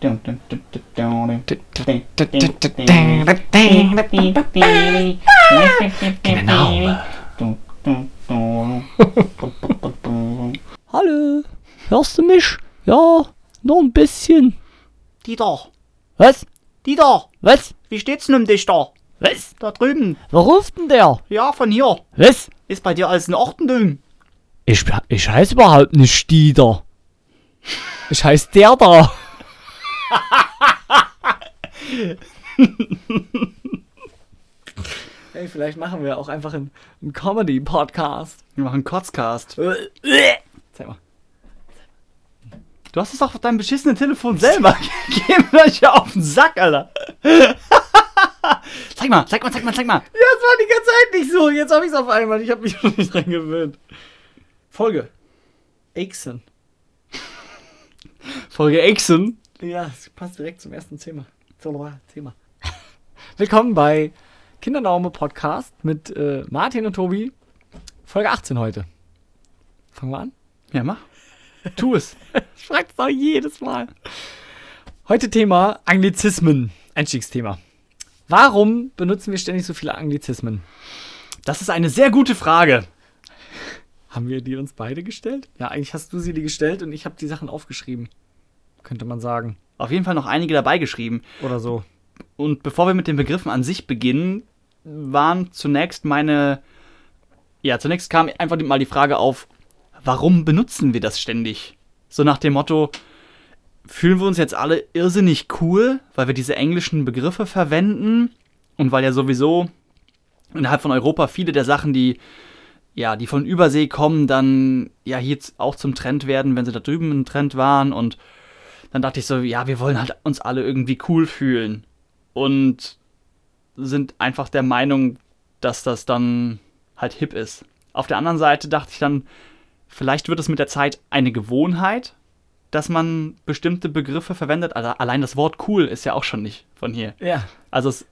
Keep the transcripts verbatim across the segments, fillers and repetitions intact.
Genau. Hallo, hörst du mich? Ja, noch ein bisschen. Dieter. Was? Dieter. Was? Wie steht's denn um dich da? Was? Da drüben. Wo ruft denn der? Ja, von hier. Was? Ist bei dir alles in Ordnung? Ich, ich heiße überhaupt nicht Dieter. Ich heiße der da. Hey, vielleicht machen wir auch einfach einen, einen Comedy-Podcast. Wir machen einen Kotzcast. Zeig mal. Du hast es doch auf deinem beschissenen Telefon selber. Gehen wir euch ja auf den Sack, Alter. Zeig mal, zeig mal, zeig mal, zeig mal. Ja, das war die ganze Zeit nicht so. Jetzt hab ich's auf einmal. Ich hab mich noch nicht dran gewöhnt. Folge. Ixen. Folge Ixen. Ja, das passt direkt zum ersten Thema. Zum Thema. Willkommen bei Kinder und Aume Podcast mit äh, Martin und Tobi. Folge achtzehn heute. Fangen wir an? Ja, mach. Tu es. Ich frage es auch jedes Mal. Heute Thema Anglizismen. Einstiegsthema. Warum benutzen wir ständig so viele Anglizismen? Das ist eine sehr gute Frage. Haben wir die uns beide gestellt? Ja, eigentlich hast du sie dir gestellt und ich habe die Sachen aufgeschrieben. Könnte man sagen. Auf jeden Fall noch einige dabei geschrieben. Oder so. Und bevor wir mit den Begriffen an sich beginnen, waren zunächst meine... Ja, zunächst kam einfach mal die Frage auf, warum benutzen wir das ständig? So nach dem Motto, fühlen wir uns jetzt alle irrsinnig cool, weil wir diese englischen Begriffe verwenden und weil ja sowieso innerhalb von Europa viele der Sachen, die... ja, die von Übersee kommen, dann ja hier auch zum Trend werden, wenn sie da drüben im Trend waren. Und dann dachte ich so, ja, wir wollen halt uns alle irgendwie cool fühlen. Und sind einfach der Meinung, dass das dann halt hip ist. Auf der anderen Seite dachte ich dann, vielleicht wird es mit der Zeit eine Gewohnheit, dass man bestimmte Begriffe verwendet. Also allein das Wort cool ist ja auch schon nicht von hier. Ja. Also es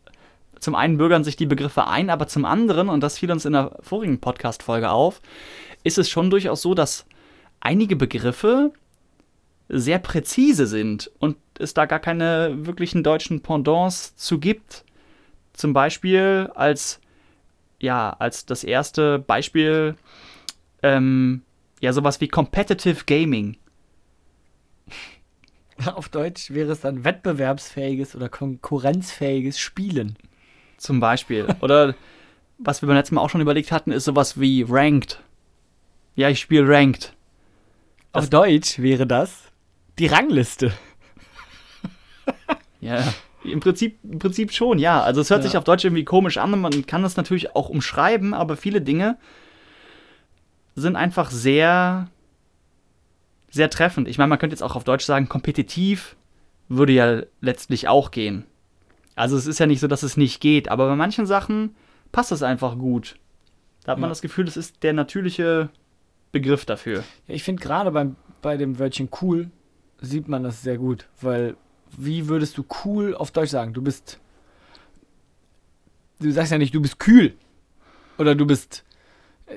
zum einen bürgern sich die Begriffe ein, aber zum anderen, und das fiel uns in der vorigen Podcast-Folge auf, ist es schon durchaus so, dass einige Begriffe sehr präzise sind und es da gar keine wirklichen deutschen Pendants zu gibt. Zum Beispiel als, ja, als das erste Beispiel, ähm, ja, sowas wie Competitive Gaming. Auf Deutsch wäre es dann wettbewerbsfähiges oder konkurrenzfähiges Spielen. Zum Beispiel. Oder was wir beim letzten Mal auch schon überlegt hatten, ist sowas wie Ranked. Ja, ich spiele Ranked. Das Auf Deutsch wäre das die Rangliste. Ja, im Prinzip, im Prinzip schon, ja. Also es hört ja. sich auf Deutsch irgendwie komisch an und man kann das natürlich auch umschreiben, aber viele Dinge sind einfach sehr, sehr treffend. Ich meine, man könnte jetzt auch auf Deutsch sagen, kompetitiv würde ja letztlich auch gehen. Also es ist ja nicht so, dass es nicht geht, aber bei manchen Sachen passt es einfach gut. Da hat man ja. das Gefühl, das ist der natürliche Begriff dafür. Ja, ich finde gerade beim bei dem Wörtchen cool sieht man das sehr gut, weil wie würdest du cool auf Deutsch sagen? Du bist, du sagst ja nicht, du bist kühl oder du bist,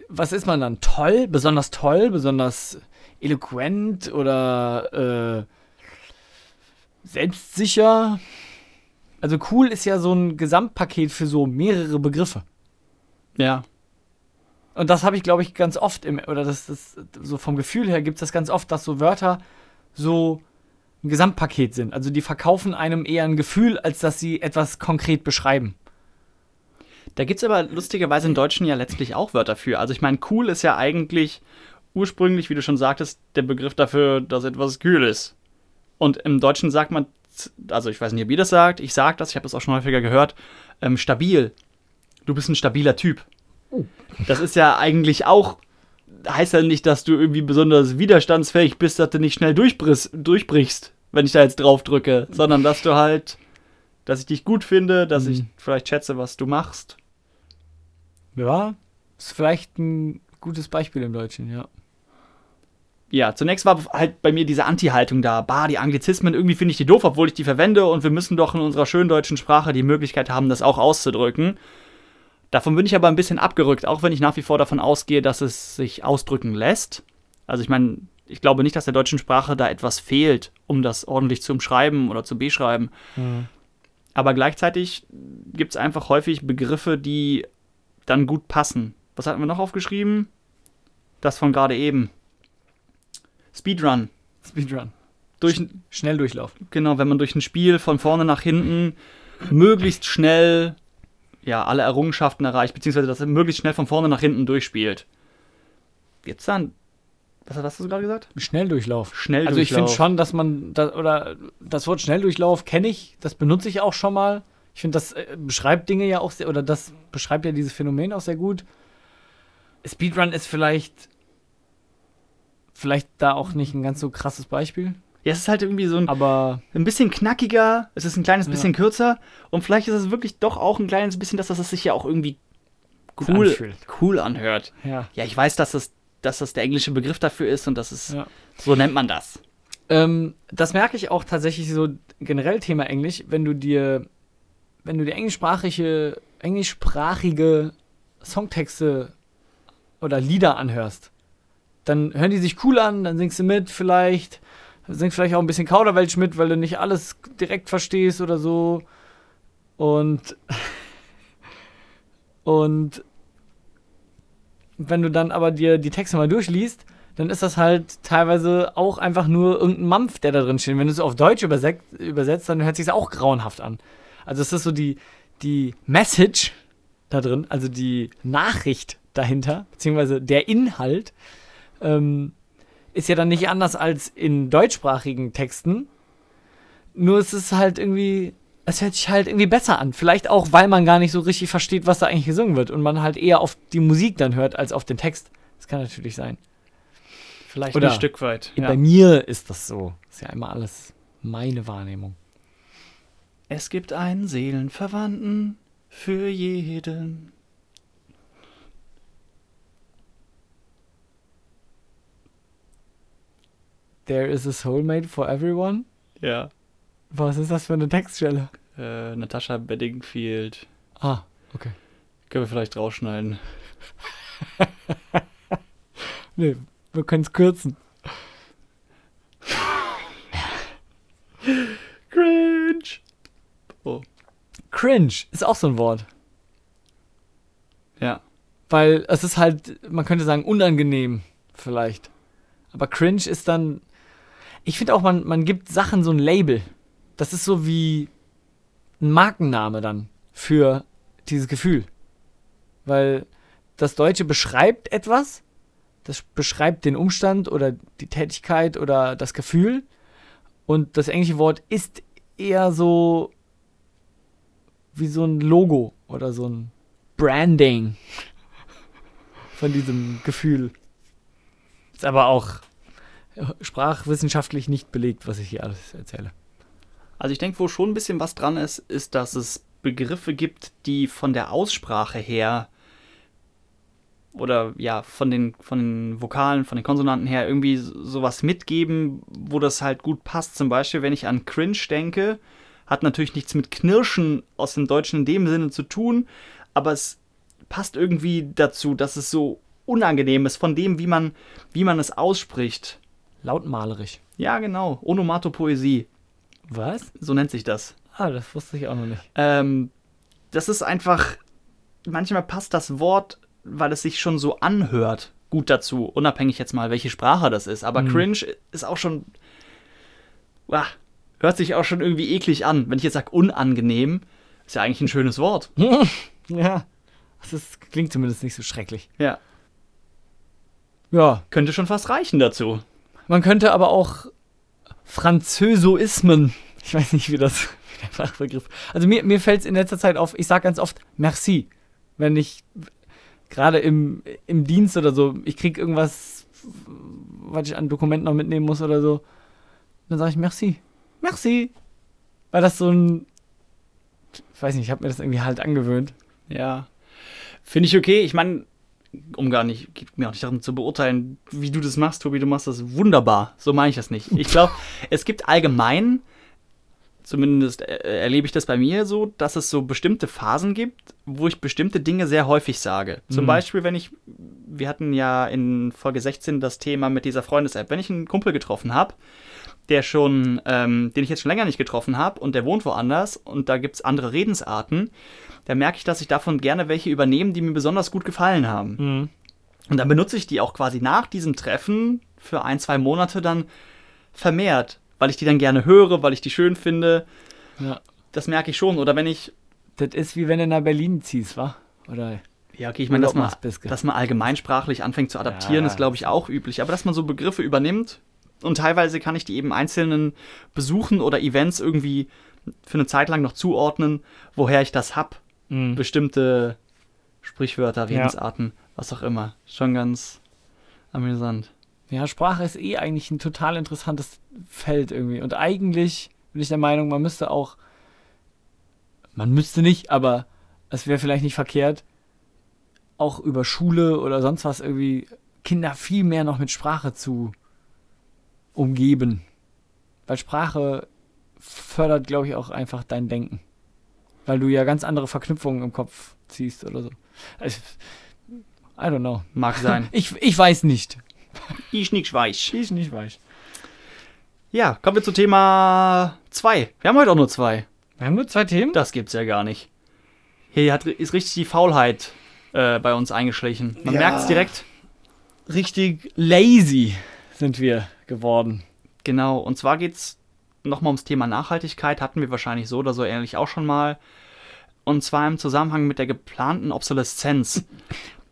was ist man dann? Toll, besonders toll, besonders eloquent oder äh, selbstsicher. Also cool ist ja so ein Gesamtpaket für so mehrere Begriffe. Ja. Und das habe ich, glaube ich, ganz oft, im, oder das, das so vom Gefühl her gibt es das ganz oft, dass so Wörter so ein Gesamtpaket sind. Also die verkaufen einem eher ein Gefühl, als dass sie etwas konkret beschreiben. Da gibt es aber lustigerweise im Deutschen ja letztlich auch Wörter für. Also ich meine, cool ist ja eigentlich ursprünglich, wie du schon sagtest, der Begriff dafür, dass etwas kühl ist. Und im Deutschen sagt man, also ich weiß nicht, ob ihr das sagt, ich sage das, ich habe das auch schon häufiger gehört, ähm, stabil. Du bist ein stabiler Typ. Oh. Das ist ja eigentlich auch, heißt ja nicht, dass du irgendwie besonders widerstandsfähig bist, dass du nicht schnell durchbrichst, wenn ich da jetzt drauf drücke, sondern dass du halt, dass ich dich gut finde, dass mhm. ich vielleicht schätze, was du machst. Ja, ist vielleicht ein gutes Beispiel im Deutschen, ja. Ja, zunächst war halt bei mir diese Anti-Haltung da. Bah, die Anglizismen, irgendwie finde ich die doof, obwohl ich die verwende. Und wir müssen doch in unserer schönen deutschen Sprache die Möglichkeit haben, das auch auszudrücken. Davon bin ich aber ein bisschen abgerückt, auch wenn ich nach wie vor davon ausgehe, dass es sich ausdrücken lässt. Also ich meine, ich glaube nicht, dass der deutschen Sprache da etwas fehlt, um das ordentlich zu umschreiben oder zu beschreiben. Mhm. Aber gleichzeitig gibt es einfach häufig Begriffe, die dann gut passen. Was hatten wir noch aufgeschrieben? Das von gerade eben. Speedrun. Speedrun. Durch Sch- Schnelldurchlauf. Genau, wenn man durch ein Spiel von vorne nach hinten möglichst schnell ja, alle Errungenschaften erreicht, beziehungsweise das möglichst schnell von vorne nach hinten durchspielt. Jetzt dann, was hast du gerade gesagt? Schnelldurchlauf. Schnelldurchlauf. Also ich finde schon, dass man, da, oder das Wort Schnelldurchlauf kenne ich, das benutze ich auch schon mal. Ich finde, das beschreibt Dinge ja auch sehr, oder das beschreibt ja dieses Phänomen auch sehr gut. Speedrun ist vielleicht, vielleicht da auch nicht ein ganz so krasses Beispiel. Ja, es ist halt irgendwie so ein, aber ein bisschen knackiger, es ist ein kleines bisschen ja. kürzer und vielleicht ist es wirklich doch auch ein kleines bisschen, dass das sich ja auch irgendwie cool anfühlt. cool anhört. Ja. ja, ich weiß, dass das, dass das der englische Begriff dafür ist und das ist, ja. so nennt man das. Ähm, das merke ich auch tatsächlich so generell Thema Englisch, wenn du dir, wenn du dir englischsprachige, englischsprachige Songtexte oder Lieder anhörst, dann hören die sich cool an, dann singst du mit vielleicht, singst vielleicht auch ein bisschen Kauderwelsch mit, weil du nicht alles direkt verstehst oder so. Und und wenn du dann aber dir die Texte mal durchliest, dann ist das halt teilweise auch einfach nur irgendein Mampf, der da drin steht. Wenn du es auf Deutsch überset- übersetzt, dann hört es sich auch grauenhaft an. Also es ist so die, die Message da drin, also die Nachricht dahinter, beziehungsweise der Inhalt, ähm, ist ja dann nicht anders als in deutschsprachigen Texten. Nur es ist halt irgendwie, es hört sich halt irgendwie besser an. Vielleicht auch, weil man gar nicht so richtig versteht, was da eigentlich gesungen wird und man halt eher auf die Musik dann hört, als auf den Text. Das kann natürlich sein. Vielleicht oder ein Stück weit. Ja. Bei mir ist das so. Ist ja immer alles meine Wahrnehmung. Es gibt einen Seelenverwandten für jeden. There is a soulmate for everyone? Ja. Was ist das für eine Textstelle? Äh, Natasha Bedingfield. Ah, okay. Können wir vielleicht rausschneiden. Nee, wir können es kürzen. Cringe. Oh. Cringe ist auch so ein Wort. Ja. Weil es ist halt, man könnte sagen, unangenehm vielleicht. Aber Cringe ist dann... Ich finde auch, man, man gibt Sachen so ein Label. Das ist so wie ein Markenname dann für dieses Gefühl. Weil das Deutsche beschreibt etwas, das beschreibt den Umstand oder die Tätigkeit oder das Gefühl. Und das englische Wort ist eher so wie so ein Logo oder so ein Branding von diesem Gefühl. Ist aber auch sprachwissenschaftlich nicht belegt, was ich hier alles erzähle. Also ich denke, wo schon ein bisschen was dran ist, ist, dass es Begriffe gibt, die von der Aussprache her oder ja, von den, von den Vokalen, von den Konsonanten her irgendwie sowas mitgeben, wo das halt gut passt. Zum Beispiel, wenn ich an Cringe denke, hat natürlich nichts mit Knirschen aus dem Deutschen in dem Sinne zu tun, aber es passt irgendwie dazu, dass es so unangenehm ist von dem, wie man, wie man es ausspricht. Lautmalerisch. Ja, genau. Onomatopoesie. Was? So nennt sich das. Ah, das wusste ich auch noch nicht. Ähm, das ist einfach, manchmal passt das Wort, weil es sich schon so anhört, gut dazu. Unabhängig jetzt mal, welche Sprache das ist. Aber mhm. Cringe ist auch schon, uah, hört sich auch schon irgendwie eklig an. Wenn ich jetzt sage unangenehm, ist ja eigentlich ein schönes Wort. Ja, das ist, klingt zumindest nicht so schrecklich. Ja. Ja. Könnte schon fast reichen dazu. Man könnte aber auch Französoismen, ich weiß nicht, wie das, wie der Fachbegriff. Also mir, mir fällt es in letzter Zeit auf, ich sage ganz oft Merci, wenn ich gerade im, im Dienst oder so, ich kriege irgendwas, was ich an Dokumenten noch mitnehmen muss oder so, dann sage ich Merci, Merci, weil das so ein, ich weiß nicht, ich habe mir das irgendwie halt angewöhnt. Ja, finde ich okay, ich meine, um gar nicht, gibt mir auch nicht darum zu beurteilen, wie du das machst, Tobi, du machst das wunderbar. So meine ich das nicht. Ich glaube, es gibt allgemein zumindest erlebe ich das bei mir so, dass es so bestimmte Phasen gibt, wo ich bestimmte Dinge sehr häufig sage. Zum mhm. Beispiel, wenn ich, wir hatten ja in Folge sechzehn das Thema mit dieser Freundes-App, wenn ich einen Kumpel getroffen habe, der schon, ähm, den ich jetzt schon länger nicht getroffen habe und der wohnt woanders und da gibt es andere Redensarten, dann merke ich, dass ich davon gerne welche übernehme, die mir besonders gut gefallen haben. Mhm. Und dann benutze ich die auch quasi nach diesem Treffen für ein, zwei Monate dann vermehrt, weil ich die dann gerne höre, weil ich die schön finde. Ja. Das merke ich schon. Oder wenn ich... Das ist wie wenn du nach Berlin ziehst, wa? Oder... Ja, okay, ich meine, dass man, dass man allgemeinsprachlich anfängt zu adaptieren, ja, ist, glaube ich, auch üblich. Aber dass man so Begriffe übernimmt und teilweise kann ich die eben einzelnen Besuchen oder Events irgendwie für eine Zeit lang noch zuordnen, woher ich das hab. Mhm. Bestimmte Sprichwörter, Redensarten, ja, was auch immer. Schon ganz amüsant. Ja, Sprache ist eh eigentlich ein total interessantes Feld irgendwie. Und eigentlich bin ich der Meinung, man müsste auch, man müsste nicht, aber es wäre vielleicht nicht verkehrt, auch über Schule oder sonst was irgendwie Kinder viel mehr noch mit Sprache zu umgeben. Weil Sprache fördert, glaube ich, auch einfach dein Denken. Weil du ja ganz andere Verknüpfungen im Kopf ziehst oder so. Also, I don't know. Mag sein. Ich, ich weiß nicht. Ich nicht weiß. Ich nicht weiß. Ja, kommen wir zu Thema zwei. Wir haben heute auch nur zwei. Wir haben nur zwei Themen? Das gibt's ja gar nicht. Hier hat, ist richtig die Faulheit äh, bei uns eingeschlichen. Man ja. merkt's direkt. Richtig lazy sind wir geworden. Genau, und zwar geht's nochmal ums Thema Nachhaltigkeit. Hatten wir wahrscheinlich so oder so ähnlich auch schon mal. Und zwar im Zusammenhang mit der geplanten Obsoleszenz.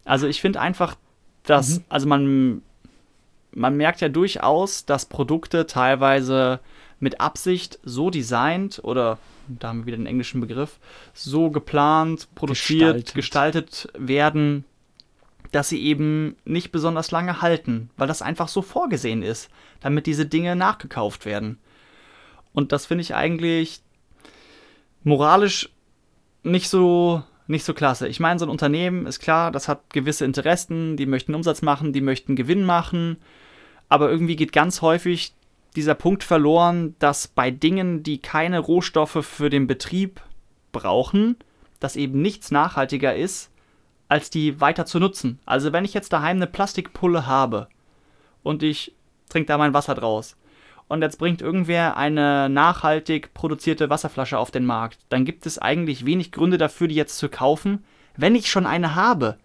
Also ich finde einfach, dass, mhm. also man... Man merkt ja durchaus, dass Produkte teilweise mit Absicht so designt oder, da haben wir wieder den englischen Begriff, so geplant, produziert, gestaltet, gestaltet werden, dass sie eben nicht besonders lange halten, weil das einfach so vorgesehen ist, damit diese Dinge nachgekauft werden. Und das finde ich eigentlich moralisch nicht so... Nicht so klasse. Ich meine, so ein Unternehmen ist klar, das hat gewisse Interessen, die möchten Umsatz machen, die möchten Gewinn machen. Aber irgendwie geht ganz häufig dieser Punkt verloren, dass bei Dingen, die keine Rohstoffe für den Betrieb brauchen, dass eben nichts nachhaltiger ist, als die weiter zu nutzen. Also wenn ich jetzt daheim eine Plastikpulle habe und ich trinke da mein Wasser draus und jetzt bringt irgendwer eine nachhaltig produzierte Wasserflasche auf den Markt, dann gibt es eigentlich wenig Gründe dafür, die jetzt zu kaufen, wenn ich schon eine habe.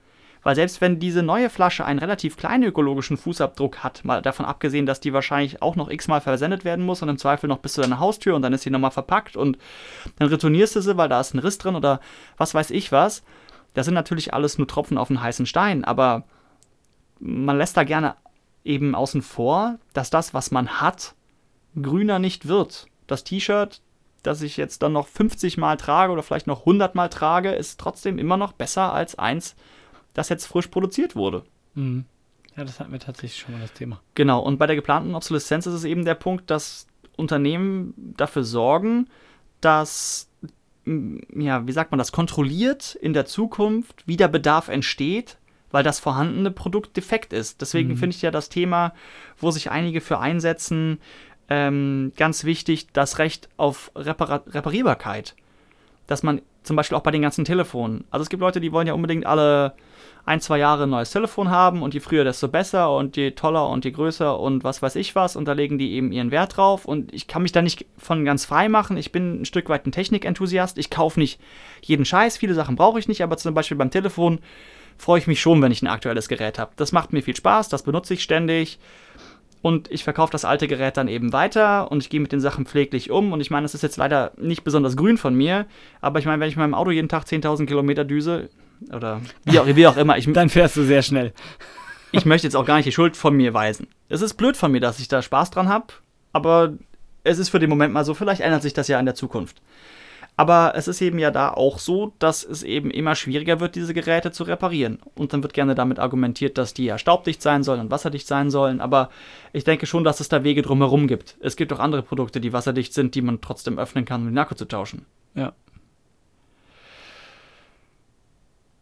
Weil selbst wenn diese neue Flasche einen relativ kleinen ökologischen Fußabdruck hat, mal davon abgesehen, dass die wahrscheinlich auch noch x-mal versendet werden muss und im Zweifel noch bis zu deiner Haustür und dann ist sie nochmal verpackt und dann retournierst du sie, weil da ist ein Riss drin oder was weiß ich was. Das sind natürlich alles nur Tropfen auf den heißen Stein, aber man lässt da gerne eben außen vor, dass das, was man hat, grüner nicht wird. Das T-Shirt, das ich jetzt dann noch fünfzig Mal trage oder vielleicht noch hundert Mal trage, ist trotzdem immer noch besser als eins, das jetzt frisch produziert wurde. Mhm. Ja, das hatten wir tatsächlich schon mal das Thema. Genau, und bei der geplanten Obsoleszenz ist es eben der Punkt, dass Unternehmen dafür sorgen, dass, ja, wie sagt man das, kontrolliert in der Zukunft wieder Bedarf entsteht, weil das vorhandene Produkt defekt ist. Deswegen mhm. finde ich ja das Thema, wo sich einige für einsetzen, ganz wichtig, das Recht auf Repar- Reparierbarkeit. Dass man zum Beispiel auch bei den ganzen Telefonen, also es gibt Leute, die wollen ja unbedingt alle ein, zwei Jahre ein neues Telefon haben und je früher, desto besser und je toller und je größer und was weiß ich was und da legen die eben ihren Wert drauf und ich kann mich da nicht von ganz frei machen. Ich bin ein Stück weit ein Technikenthusiast. Ich kaufe nicht jeden Scheiß, viele Sachen brauche ich nicht, aber zum Beispiel beim Telefon freue ich mich schon, wenn ich ein aktuelles Gerät habe. Das macht mir viel Spaß, das benutze ich ständig. Und ich verkaufe das alte Gerät dann eben weiter und ich gehe mit den Sachen pfleglich um. Und ich meine, das ist jetzt leider nicht besonders grün von mir. Aber ich meine, wenn ich mit meinem Auto jeden Tag zehntausend Kilometer düse oder wie auch, wie auch immer. Ich, dann fährst du sehr schnell. Ich möchte jetzt auch gar nicht die Schuld von mir weisen. Es ist blöd von mir, dass ich da Spaß dran habe. Aber es ist für den Moment mal so. Vielleicht ändert sich das ja in der Zukunft. Aber es ist eben ja da auch so, dass es eben immer schwieriger wird, diese Geräte zu reparieren. Und dann wird gerne damit argumentiert, dass die ja staubdicht sein sollen und wasserdicht sein sollen. Aber ich denke schon, dass es da Wege drumherum gibt. Es gibt auch andere Produkte, die wasserdicht sind, die man trotzdem öffnen kann, um den Akku zu tauschen. Ja.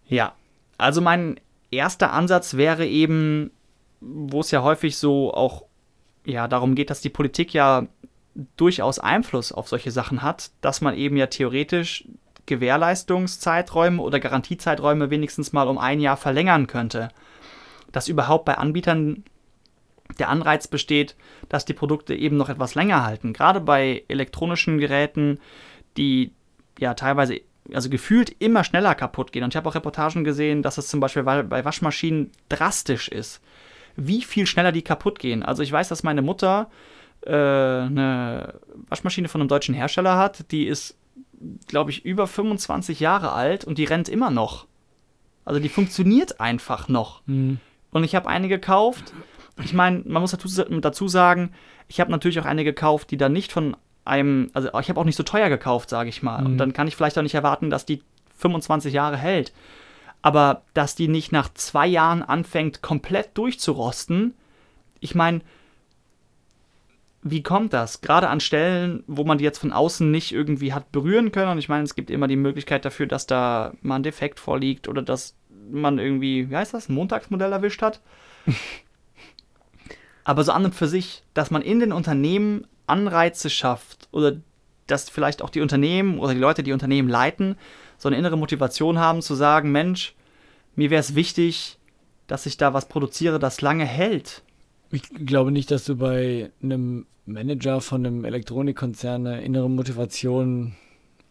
Ja, also mein erster Ansatz wäre eben, wo es ja häufig so auch ja darum geht, dass die Politik ja durchaus Einfluss auf solche Sachen hat, dass man eben ja theoretisch Gewährleistungszeiträume oder Garantiezeiträume wenigstens mal um ein Jahr verlängern könnte. Dass überhaupt bei Anbietern der Anreiz besteht, dass die Produkte eben noch etwas länger halten. Gerade bei elektronischen Geräten, die ja teilweise, also gefühlt immer schneller kaputt gehen. Und ich habe auch Reportagen gesehen, dass es zum Beispiel bei Waschmaschinen drastisch ist, wie viel schneller die kaputt gehen. Also ich weiß, dass meine Mutter äh, eine Waschmaschine von einem deutschen Hersteller hat, die ist, glaube ich, über fünfundzwanzig Jahre alt und die rennt immer noch. Also die funktioniert einfach noch. Mhm. Und ich habe eine gekauft, ich meine, man muss dazu sagen, ich habe natürlich auch eine gekauft, die dann nicht von einem, also ich habe auch nicht so teuer gekauft, sage ich mal. Mhm. Und dann kann ich vielleicht auch nicht erwarten, dass die fünfundzwanzig Jahre hält. Aber dass die nicht nach zwei Jahren anfängt, komplett durchzurosten, ich meine, wie kommt das? Gerade an Stellen, wo man die jetzt von außen nicht irgendwie hat berühren können. Und ich meine, es gibt immer die Möglichkeit dafür, dass da mal ein Defekt vorliegt oder dass man irgendwie, wie heißt das, ein Montagsmodell erwischt hat. Aber so an und für sich, dass man in den Unternehmen Anreize schafft oder dass vielleicht auch die Unternehmen oder die Leute, die Unternehmen leiten, so eine innere Motivation haben zu sagen, Mensch, mir wäre es wichtig, dass ich da was produziere, das lange hält. Ich glaube nicht, dass du bei einem Manager von einem Elektronikkonzern eine innere Motivation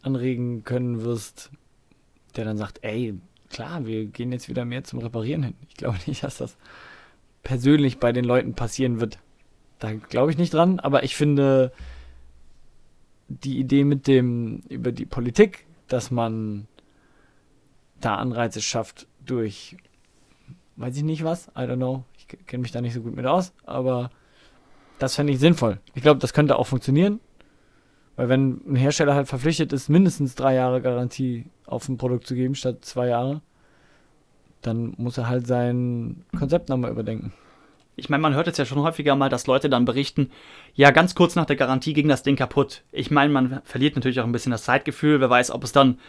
anregen können wirst, der dann sagt, ey, klar, wir gehen jetzt wieder mehr zum Reparieren hin. Ich glaube nicht, dass das persönlich bei den Leuten passieren wird. Da glaube ich nicht dran, aber ich finde die Idee mit dem, über die Politik, dass man da Anreize schafft durch, weiß ich nicht was, I don't know, ich kenne mich da nicht so gut mit aus, aber das fände ich sinnvoll. Ich glaube, das könnte auch funktionieren, weil wenn ein Hersteller halt verpflichtet ist, mindestens drei Jahre Garantie auf ein Produkt zu geben, statt zwei Jahre, dann muss er halt sein Konzept nochmal überdenken. Ich meine, man hört jetzt ja schon häufiger mal, dass Leute dann berichten, ja, ganz kurz nach der Garantie ging das Ding kaputt. Ich meine, man verliert natürlich auch ein bisschen das Zeitgefühl. Wer weiß, ob es dann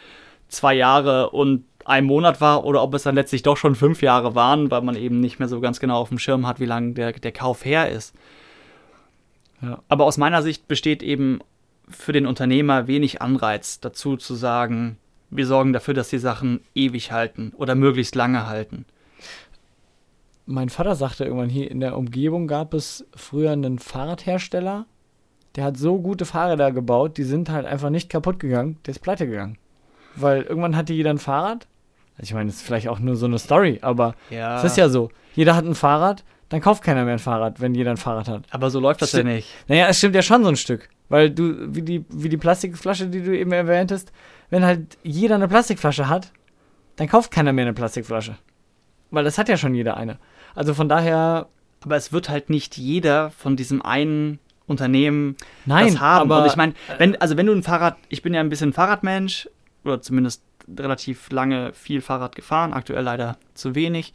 zwei Jahre und ein Monat war oder ob es dann letztlich doch schon fünf Jahre waren, weil man eben nicht mehr so ganz genau auf dem Schirm hat, wie lange der, der Kauf her ist. Ja. Aber aus meiner Sicht besteht eben für den Unternehmer wenig Anreiz dazu zu sagen, wir sorgen dafür, dass die Sachen ewig halten oder möglichst lange halten. Mein Vater sagte irgendwann, hier in der Umgebung gab es früher einen Fahrradhersteller, der hat so gute Fahrräder gebaut, die sind halt einfach nicht kaputt gegangen, der ist pleite gegangen. Weil irgendwann hatte jeder ein Fahrrad. Also ich meine, das ist vielleicht auch nur so eine Story, aber ja, es ist ja so. Jeder hat ein Fahrrad, dann kauft keiner mehr ein Fahrrad, wenn jeder ein Fahrrad hat. Aber so läuft das ja nicht. Naja, es stimmt ja schon so ein Stück. Weil du, wie die, wie die Plastikflasche, die du eben erwähntest, wenn halt jeder eine Plastikflasche hat, dann kauft keiner mehr eine Plastikflasche. Weil das hat ja schon jeder eine. Also von daher... Aber es wird halt nicht jeder von diesem einen Unternehmen Nein, das haben. Aber und ich meine, wenn, also wenn du ein Fahrrad... Ich bin ja ein bisschen Fahrradmensch, oder zumindest relativ lange viel Fahrrad gefahren, aktuell leider zu wenig.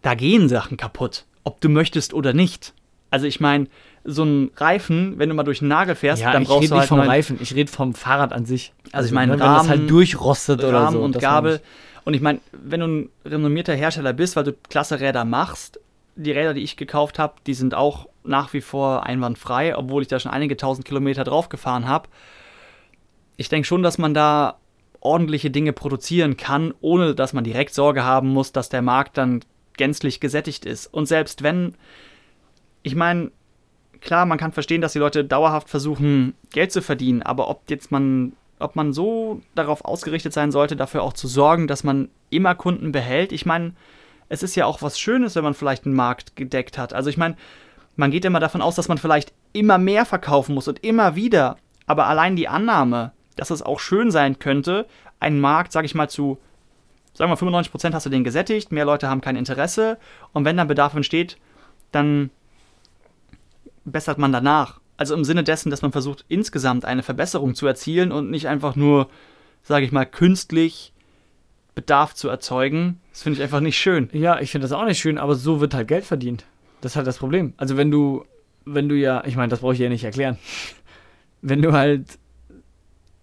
Da gehen Sachen kaputt, ob du möchtest oder nicht. Also ich meine, so ein Reifen, wenn du mal durch einen Nagel fährst, ja, dann brauchst du halt... ich rede nicht vom Reifen, ich rede vom Fahrrad an sich. Also, also ich meine, wenn Rahmen, das halt durchrostet Rahmen oder so. und Gabel... Und ich meine, wenn du ein renommierter Hersteller bist, weil du klasse Räder machst, die Räder, die ich gekauft habe, die sind auch nach wie vor einwandfrei, obwohl ich da schon einige tausend Kilometer drauf gefahren habe. Ich denke schon, dass man da ordentliche Dinge produzieren kann, ohne dass man direkt Sorge haben muss, dass der Markt dann gänzlich gesättigt ist. Und selbst wenn, ich meine, klar, man kann verstehen, dass die Leute dauerhaft versuchen, Geld zu verdienen, aber ob jetzt man... ob man so darauf ausgerichtet sein sollte, dafür auch zu sorgen, dass man immer Kunden behält. Ich meine, es ist ja auch was Schönes, wenn man vielleicht einen Markt gedeckt hat. Also ich meine, man geht immer davon aus, dass man vielleicht immer mehr verkaufen muss und immer wieder. Aber allein die Annahme, dass es auch schön sein könnte, einen Markt, sage ich mal, zu, sagen wir fünfundneunzig Prozent hast du den gesättigt, mehr Leute haben kein Interesse. Und wenn dann Bedarf entsteht, dann bessert man danach. Also im Sinne dessen, dass man versucht, insgesamt eine Verbesserung zu erzielen und nicht einfach nur, sage ich mal, künstlich Bedarf zu erzeugen. Das finde ich einfach nicht schön. Ja, ich finde das auch nicht schön, aber so wird halt Geld verdient. Das ist halt das Problem. Also wenn du, wenn du ja, ich meine, das brauche ich ja nicht erklären. Wenn du halt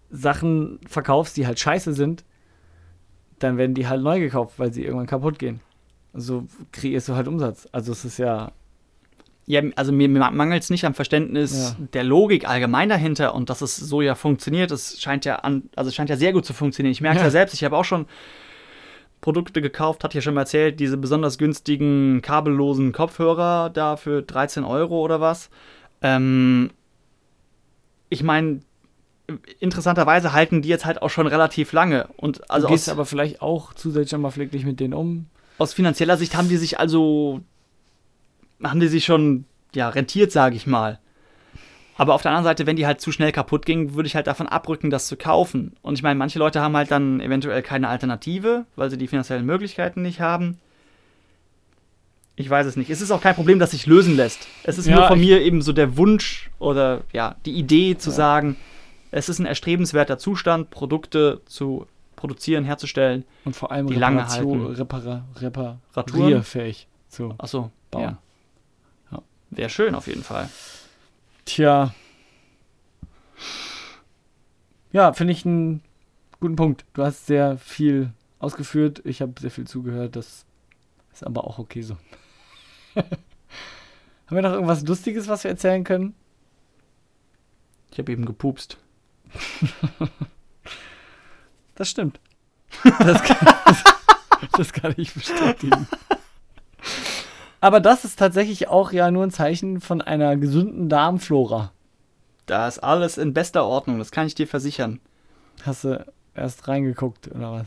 Sachen verkaufst, die halt scheiße sind, dann werden die halt neu gekauft, weil sie irgendwann kaputt gehen. So kreierst du halt Umsatz. Also es ist ja... Ja, also mir mangelt es nicht am Verständnis ja. der Logik allgemein dahinter und dass es so ja funktioniert. Es scheint ja an, also es scheint ja sehr gut zu funktionieren. Ich merke es ja. ja selbst, ich habe auch schon Produkte gekauft, hatte ich ja schon mal erzählt, diese besonders günstigen kabellosen Kopfhörer da für dreizehn Euro oder was. Ähm, ich meine, interessanterweise halten die jetzt halt auch schon relativ lange. Und also du gehst aus, aber vielleicht auch zusätzlich mal pfleglich mit denen um. Aus finanzieller Sicht haben die sich also... haben die sich schon, ja, rentiert, sage ich mal. Aber auf der anderen Seite, wenn die halt zu schnell kaputt gingen, würde ich halt davon abrücken, das zu kaufen. Und ich meine, manche Leute haben halt dann eventuell keine Alternative, weil sie die finanziellen Möglichkeiten nicht haben. Ich weiß es nicht. Es ist auch kein Problem, das sich lösen lässt. Es ist ja, nur von mir eben so der Wunsch oder, ja, die Idee zu ja. sagen, es ist ein erstrebenswerter Zustand, Produkte zu produzieren, herzustellen. Und vor allem die lange halten. Repara- reparierfähig zu Ach so, bauen. Ja. Wäre schön, auf jeden Fall. Tja. Ja, finde ich einen guten Punkt. Du hast sehr viel ausgeführt. Ich habe sehr viel zugehört. Das ist aber auch okay so. Haben wir noch irgendwas Lustiges, was wir erzählen können? Ich habe eben gepupst. Das stimmt. Das kann, das, das kann ich bestätigen. Aber das ist tatsächlich auch ja nur ein Zeichen von einer gesunden Darmflora. Da ist alles in bester Ordnung, das kann ich dir versichern. Hast du erst reingeguckt, oder was?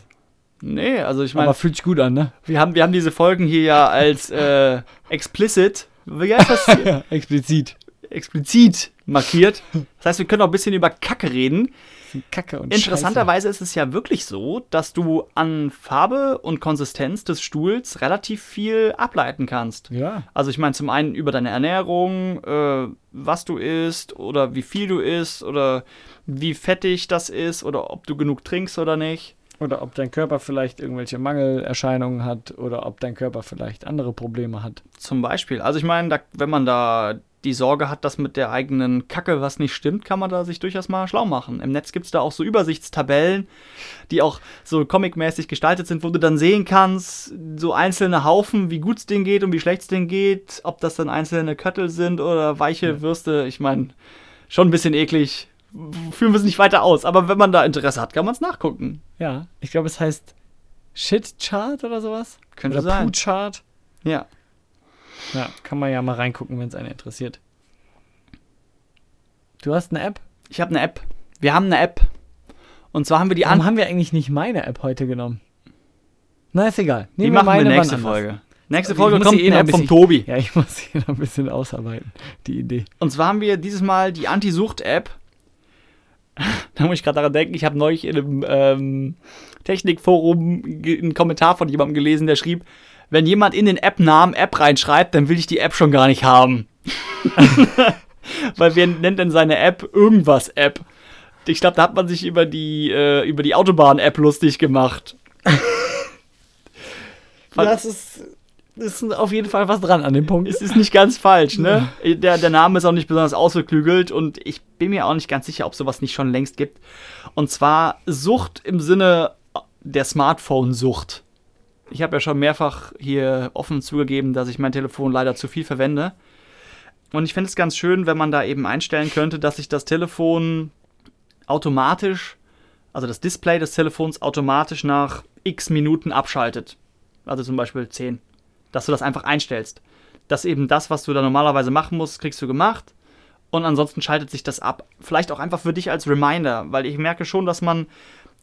Nee, also ich meine... Aber fühlt sich gut an, ne? Wir haben, wir haben diese Folgen hier ja als äh, explicit... Wie heißt das? Ja, explizit. Explizit markiert. Das heißt, wir können auch ein bisschen über Kacke reden. Kacke und Interessanterweise Scheiße. Ist es ja wirklich so, dass du an Farbe und Konsistenz des Stuhls relativ viel ableiten kannst. Ja. Also ich meine zum einen über deine Ernährung, äh, was du isst oder wie viel du isst oder wie fettig das ist oder ob du genug trinkst oder nicht. Oder ob dein Körper vielleicht irgendwelche Mangelerscheinungen hat oder ob dein Körper vielleicht andere Probleme hat. Zum Beispiel. Also ich meine, da, wenn man da... die Sorge hat, dass mit der eigenen Kacke was nicht stimmt, kann man da sich durchaus mal schlau machen. Im Netz gibt es da auch so Übersichtstabellen, die auch so comicmäßig gestaltet sind, wo du dann sehen kannst, so einzelne Haufen, wie gut es denen geht und wie schlecht es denen geht, ob das dann einzelne Köttel sind oder weiche ja. Würste. Ich meine, schon ein bisschen eklig. Führen wir es nicht weiter aus. Aber wenn man da Interesse hat, kann man es nachgucken. Ja, ich glaube, es heißt Shit-Chart oder sowas. Könnte oder sein. Poo-Chart. Ja. Ja, kann man ja mal reingucken, wenn es einen interessiert. Du hast eine App? Ich habe eine App. Wir haben eine App. Und zwar haben wir die... Warum an- haben wir eigentlich nicht meine App heute genommen? Na, ist egal. Nehmen die wir machen meine wir nächste Folge. Anders. Nächste Folge kommt eh eine App bisschen, vom Tobi. Ja, ich muss hier noch ein bisschen ausarbeiten, die Idee. Und zwar haben wir dieses Mal die Anti-Sucht-App. Da muss ich gerade daran denken, ich habe neulich in einem ähm, Technikforum ge- einen Kommentar von jemandem gelesen, der schrieb, wenn jemand in den App-Namen App reinschreibt, dann will ich die App schon gar nicht haben. Weil wer nennt denn seine App irgendwas App? Ich glaube, da hat man sich über die, äh, über die Autobahn-App lustig gemacht. Das ist, das ist auf jeden Fall was dran an dem Punkt. Es ist nicht ganz falsch, ne? Der, der Name ist auch nicht besonders ausgeklügelt und ich bin mir auch nicht ganz sicher, ob sowas nicht schon längst gibt. Und zwar Sucht im Sinne der Smartphone-Sucht. Ich habe ja schon mehrfach hier offen zugegeben, dass ich mein Telefon leider zu viel verwende. Und ich fände es ganz schön, wenn man da eben einstellen könnte, dass sich das Telefon automatisch, also das Display des Telefons automatisch nach x Minuten abschaltet. Also zum Beispiel zehn. Dass du das einfach einstellst. Dass eben das, was du da normalerweise machen musst, kriegst du gemacht. Und ansonsten schaltet sich das ab. Vielleicht auch einfach für dich als Reminder. Weil ich merke schon, dass man...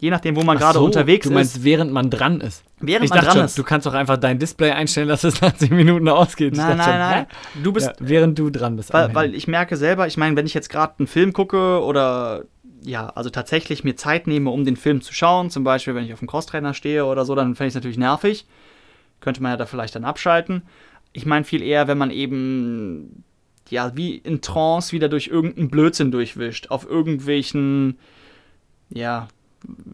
Je nachdem, wo man Ach gerade so, unterwegs ist. Du meinst, ist, während man dran ist? Während ich man dran schon, ist. Du kannst doch einfach dein Display einstellen, dass es nach zehn Minuten ausgeht. Nein, nein, schon, nein. Hä? Du bist, ja, während du dran bist. Weil, weil ich merke selber, ich meine, wenn ich jetzt gerade einen Film gucke oder ja, also tatsächlich mir Zeit nehme, um den Film zu schauen, zum Beispiel, wenn ich auf dem Crosstrainer stehe oder so, dann fände ich es natürlich nervig. Könnte man ja da vielleicht dann abschalten. Ich meine viel eher, wenn man eben ja, wie in Trance wieder durch irgendeinen Blödsinn durchwischt. Auf irgendwelchen, ja...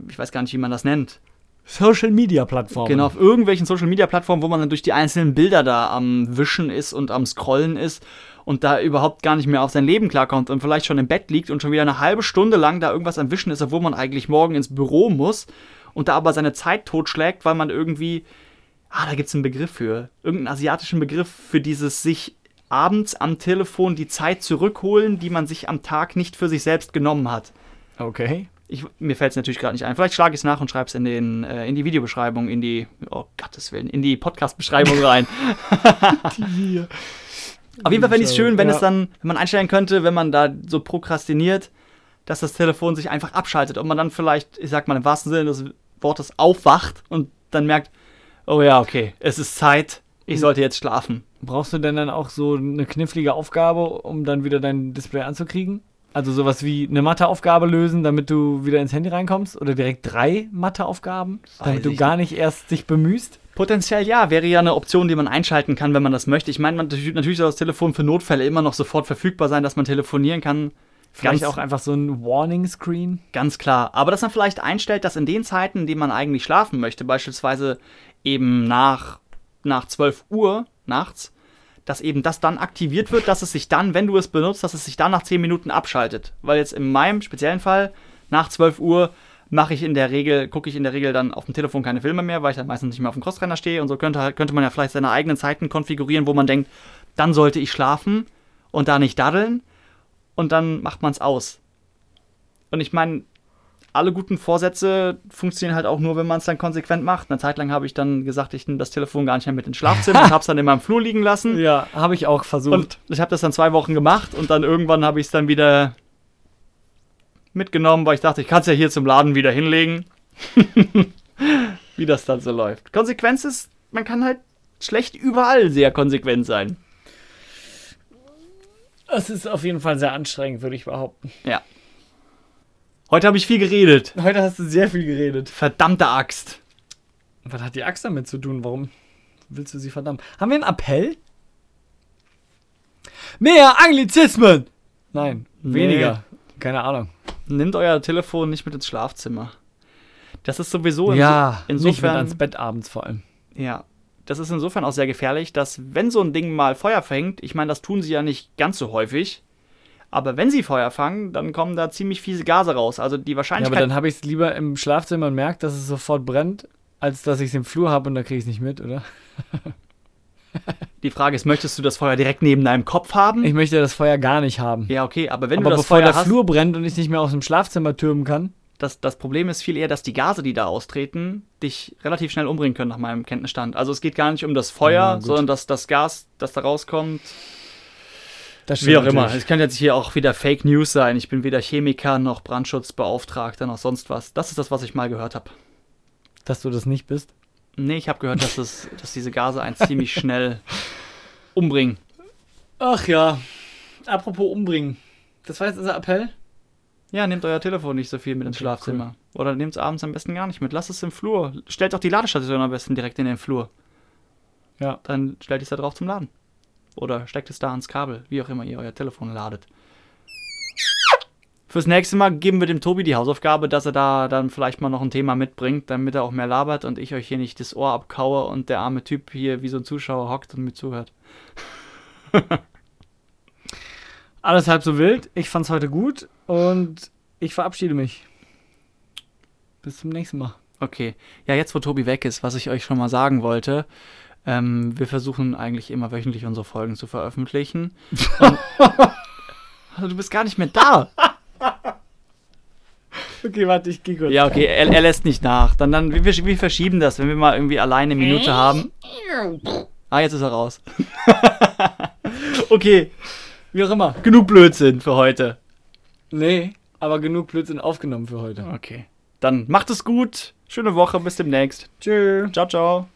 ich weiß gar nicht, wie man das nennt. Social-Media-Plattformen. Genau, auf irgendwelchen Social-Media-Plattformen, wo man dann durch die einzelnen Bilder da am Wischen ist und am Scrollen ist und da überhaupt gar nicht mehr auf sein Leben klarkommt und vielleicht schon im Bett liegt und schon wieder eine halbe Stunde lang da irgendwas am Wischen ist, obwohl man eigentlich morgen ins Büro muss und da aber seine Zeit totschlägt, weil man irgendwie, ah, da gibt's einen Begriff für, irgendeinen asiatischen Begriff für dieses sich abends am Telefon die Zeit zurückholen, die man sich am Tag nicht für sich selbst genommen hat. Okay. Ich, mir fällt es natürlich gerade nicht ein. Vielleicht schlage ich es nach und schreibe es in, äh, in die Videobeschreibung, in die, oh Gottes Willen, in die Podcast-Beschreibung rein. Die hier. Auf jeden Fall fände ich es schön, wenn ja. es dann, wenn man einstellen könnte, wenn man da so prokrastiniert, dass das Telefon sich einfach abschaltet und man dann vielleicht, ich sag mal im wahrsten Sinne des Wortes, aufwacht und dann merkt, oh ja, okay, es ist Zeit, ich sollte jetzt schlafen. Brauchst du denn dann auch so eine knifflige Aufgabe, um dann wieder dein Display anzukriegen? Also sowas wie eine Matheaufgabe lösen, damit du wieder ins Handy reinkommst? Oder direkt drei Matheaufgaben, damit du gar nicht erst dich bemühst? Potenziell ja, wäre ja eine Option, die man einschalten kann, wenn man das möchte. Ich meine, natürlich soll das Telefon für Notfälle immer noch sofort verfügbar sein, dass man telefonieren kann. Vielleicht ganz, auch einfach so ein Warning-Screen? Ganz klar. Aber dass man vielleicht einstellt, dass in den Zeiten, in denen man eigentlich schlafen möchte, beispielsweise eben nach, nach zwölf Uhr nachts, dass eben das dann aktiviert wird, dass es sich dann, wenn du es benutzt, dass es sich dann nach zehn Minuten abschaltet. Weil jetzt in meinem speziellen Fall, nach zwölf Uhr mache ich in der Regel, gucke ich in der Regel dann auf dem Telefon keine Filme mehr, weil ich dann meistens nicht mehr auf dem Crosstrainer stehe und so könnte, könnte man ja vielleicht seine eigenen Zeiten konfigurieren, wo man denkt, dann sollte ich schlafen und da nicht daddeln und dann macht man es aus. Und ich meine, alle guten Vorsätze funktionieren halt auch nur, wenn man es dann konsequent macht. Eine Zeit lang habe ich dann gesagt, ich nehme das Telefon gar nicht mehr mit ins Schlafzimmer und habe es dann in meinem Flur liegen lassen. Ja, habe ich auch versucht. Und ich habe das dann zwei Wochen gemacht und dann irgendwann habe ich es dann wieder mitgenommen, weil ich dachte, ich kann es ja hier zum Laden wieder hinlegen. Wie das dann so läuft. Konsequenz ist, man kann halt schlecht überall sehr konsequent sein. Es ist auf jeden Fall sehr anstrengend, würde ich behaupten. Ja. Heute habe ich viel geredet. Heute hast du sehr viel geredet. Verdammte Axt. Was hat die Axt damit zu tun? Warum willst du sie verdammen? Haben wir einen Appell? Mehr Anglizismen! Nein, weniger. Nee. Keine Ahnung. Nehmt euer Telefon nicht mit ins Schlafzimmer. Das ist sowieso in ja, so, insofern... nicht mit ans Bett abends vor allem. Ja, das ist insofern auch sehr gefährlich, dass wenn so ein Ding mal Feuer fängt, ich meine, das tun sie ja nicht ganz so häufig, aber wenn sie Feuer fangen, dann kommen da ziemlich fiese Gase raus. Also die Wahrscheinlichkeit... Ja, aber dann habe ich es lieber im Schlafzimmer und merke, dass es sofort brennt, als dass ich es im Flur habe und da kriege ich es nicht mit, oder? Die Frage ist, möchtest du das Feuer direkt neben deinem Kopf haben? Ich möchte das Feuer gar nicht haben. Ja, okay, aber wenn aber du das Feuer hast... Aber bevor der Flur brennt und ich nicht mehr aus dem Schlafzimmer türmen kann... Das, das Problem ist viel eher, dass die Gase, die da austreten, dich relativ schnell umbringen können, nach meinem Kenntnisstand. Also es geht gar nicht um das Feuer, ja, sondern dass das Gas, das da rauskommt... Wie auch natürlich. Immer. Es kann jetzt hier auch wieder Fake News sein. Ich bin weder Chemiker noch Brandschutzbeauftragter noch sonst was. Das ist das, was ich mal gehört habe. Dass du das nicht bist? Nee, ich habe gehört, dass, es, dass diese Gase einen ziemlich schnell umbringen. Ach ja. Apropos umbringen. Das war jetzt unser Appell? Ja, nehmt euer Telefon nicht so viel mit ins Schlafzimmer. Cool. Oder nehmt es abends am besten gar nicht mit. Lasst es im Flur. Stellt doch die Ladestation am besten direkt in den Flur. Ja. Dann stellt es da drauf zum Laden. Oder steckt es da ans Kabel, wie auch immer ihr euer Telefon ladet. Fürs nächste Mal geben wir dem Tobi die Hausaufgabe, dass er da dann vielleicht mal noch ein Thema mitbringt, damit er auch mehr labert und ich euch hier nicht das Ohr abkaue und der arme Typ hier wie so ein Zuschauer hockt und mir zuhört. Alles halb so wild. Ich fand's heute gut und ich verabschiede mich. Bis zum nächsten Mal. Okay. Ja, jetzt wo Tobi weg ist, was ich euch schon mal sagen wollte... Ähm, wir versuchen eigentlich immer wöchentlich unsere Folgen zu veröffentlichen. Und, also du bist gar nicht mehr da. Okay, warte, ich gehe kurz. Ja, okay, er, er lässt nicht nach. Dann, dann, wir, wir verschieben das, wenn wir mal irgendwie alleine eine Minute haben. Ah, jetzt ist er raus. Okay, wie auch immer. Genug Blödsinn für heute. Nee, aber genug Blödsinn aufgenommen für heute. Okay, dann macht es gut. Schöne Woche, bis demnächst. Tschüss. Ciao, ciao.